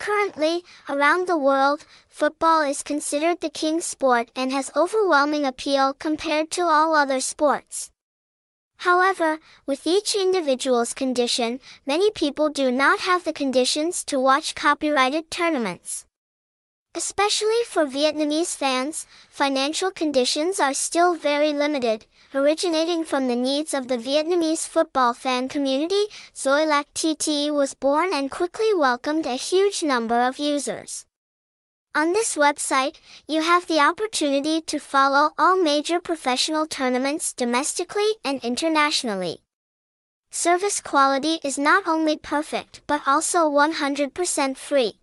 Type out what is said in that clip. Currently, around the world, football is considered the king sport and has overwhelming appeal compared to all other sports. However, with each individual's condition, many people do not have the conditions to watch copyrighted tournaments. Especially for Vietnamese fans, financial conditions are still very limited, originating from the needs of the Vietnamese football fan community. Xoilac TV was born and quickly welcomed a huge number of users. On this website, you have the opportunity to follow all major professional tournaments domestically and internationally. Service quality is not only perfect but also 100% free.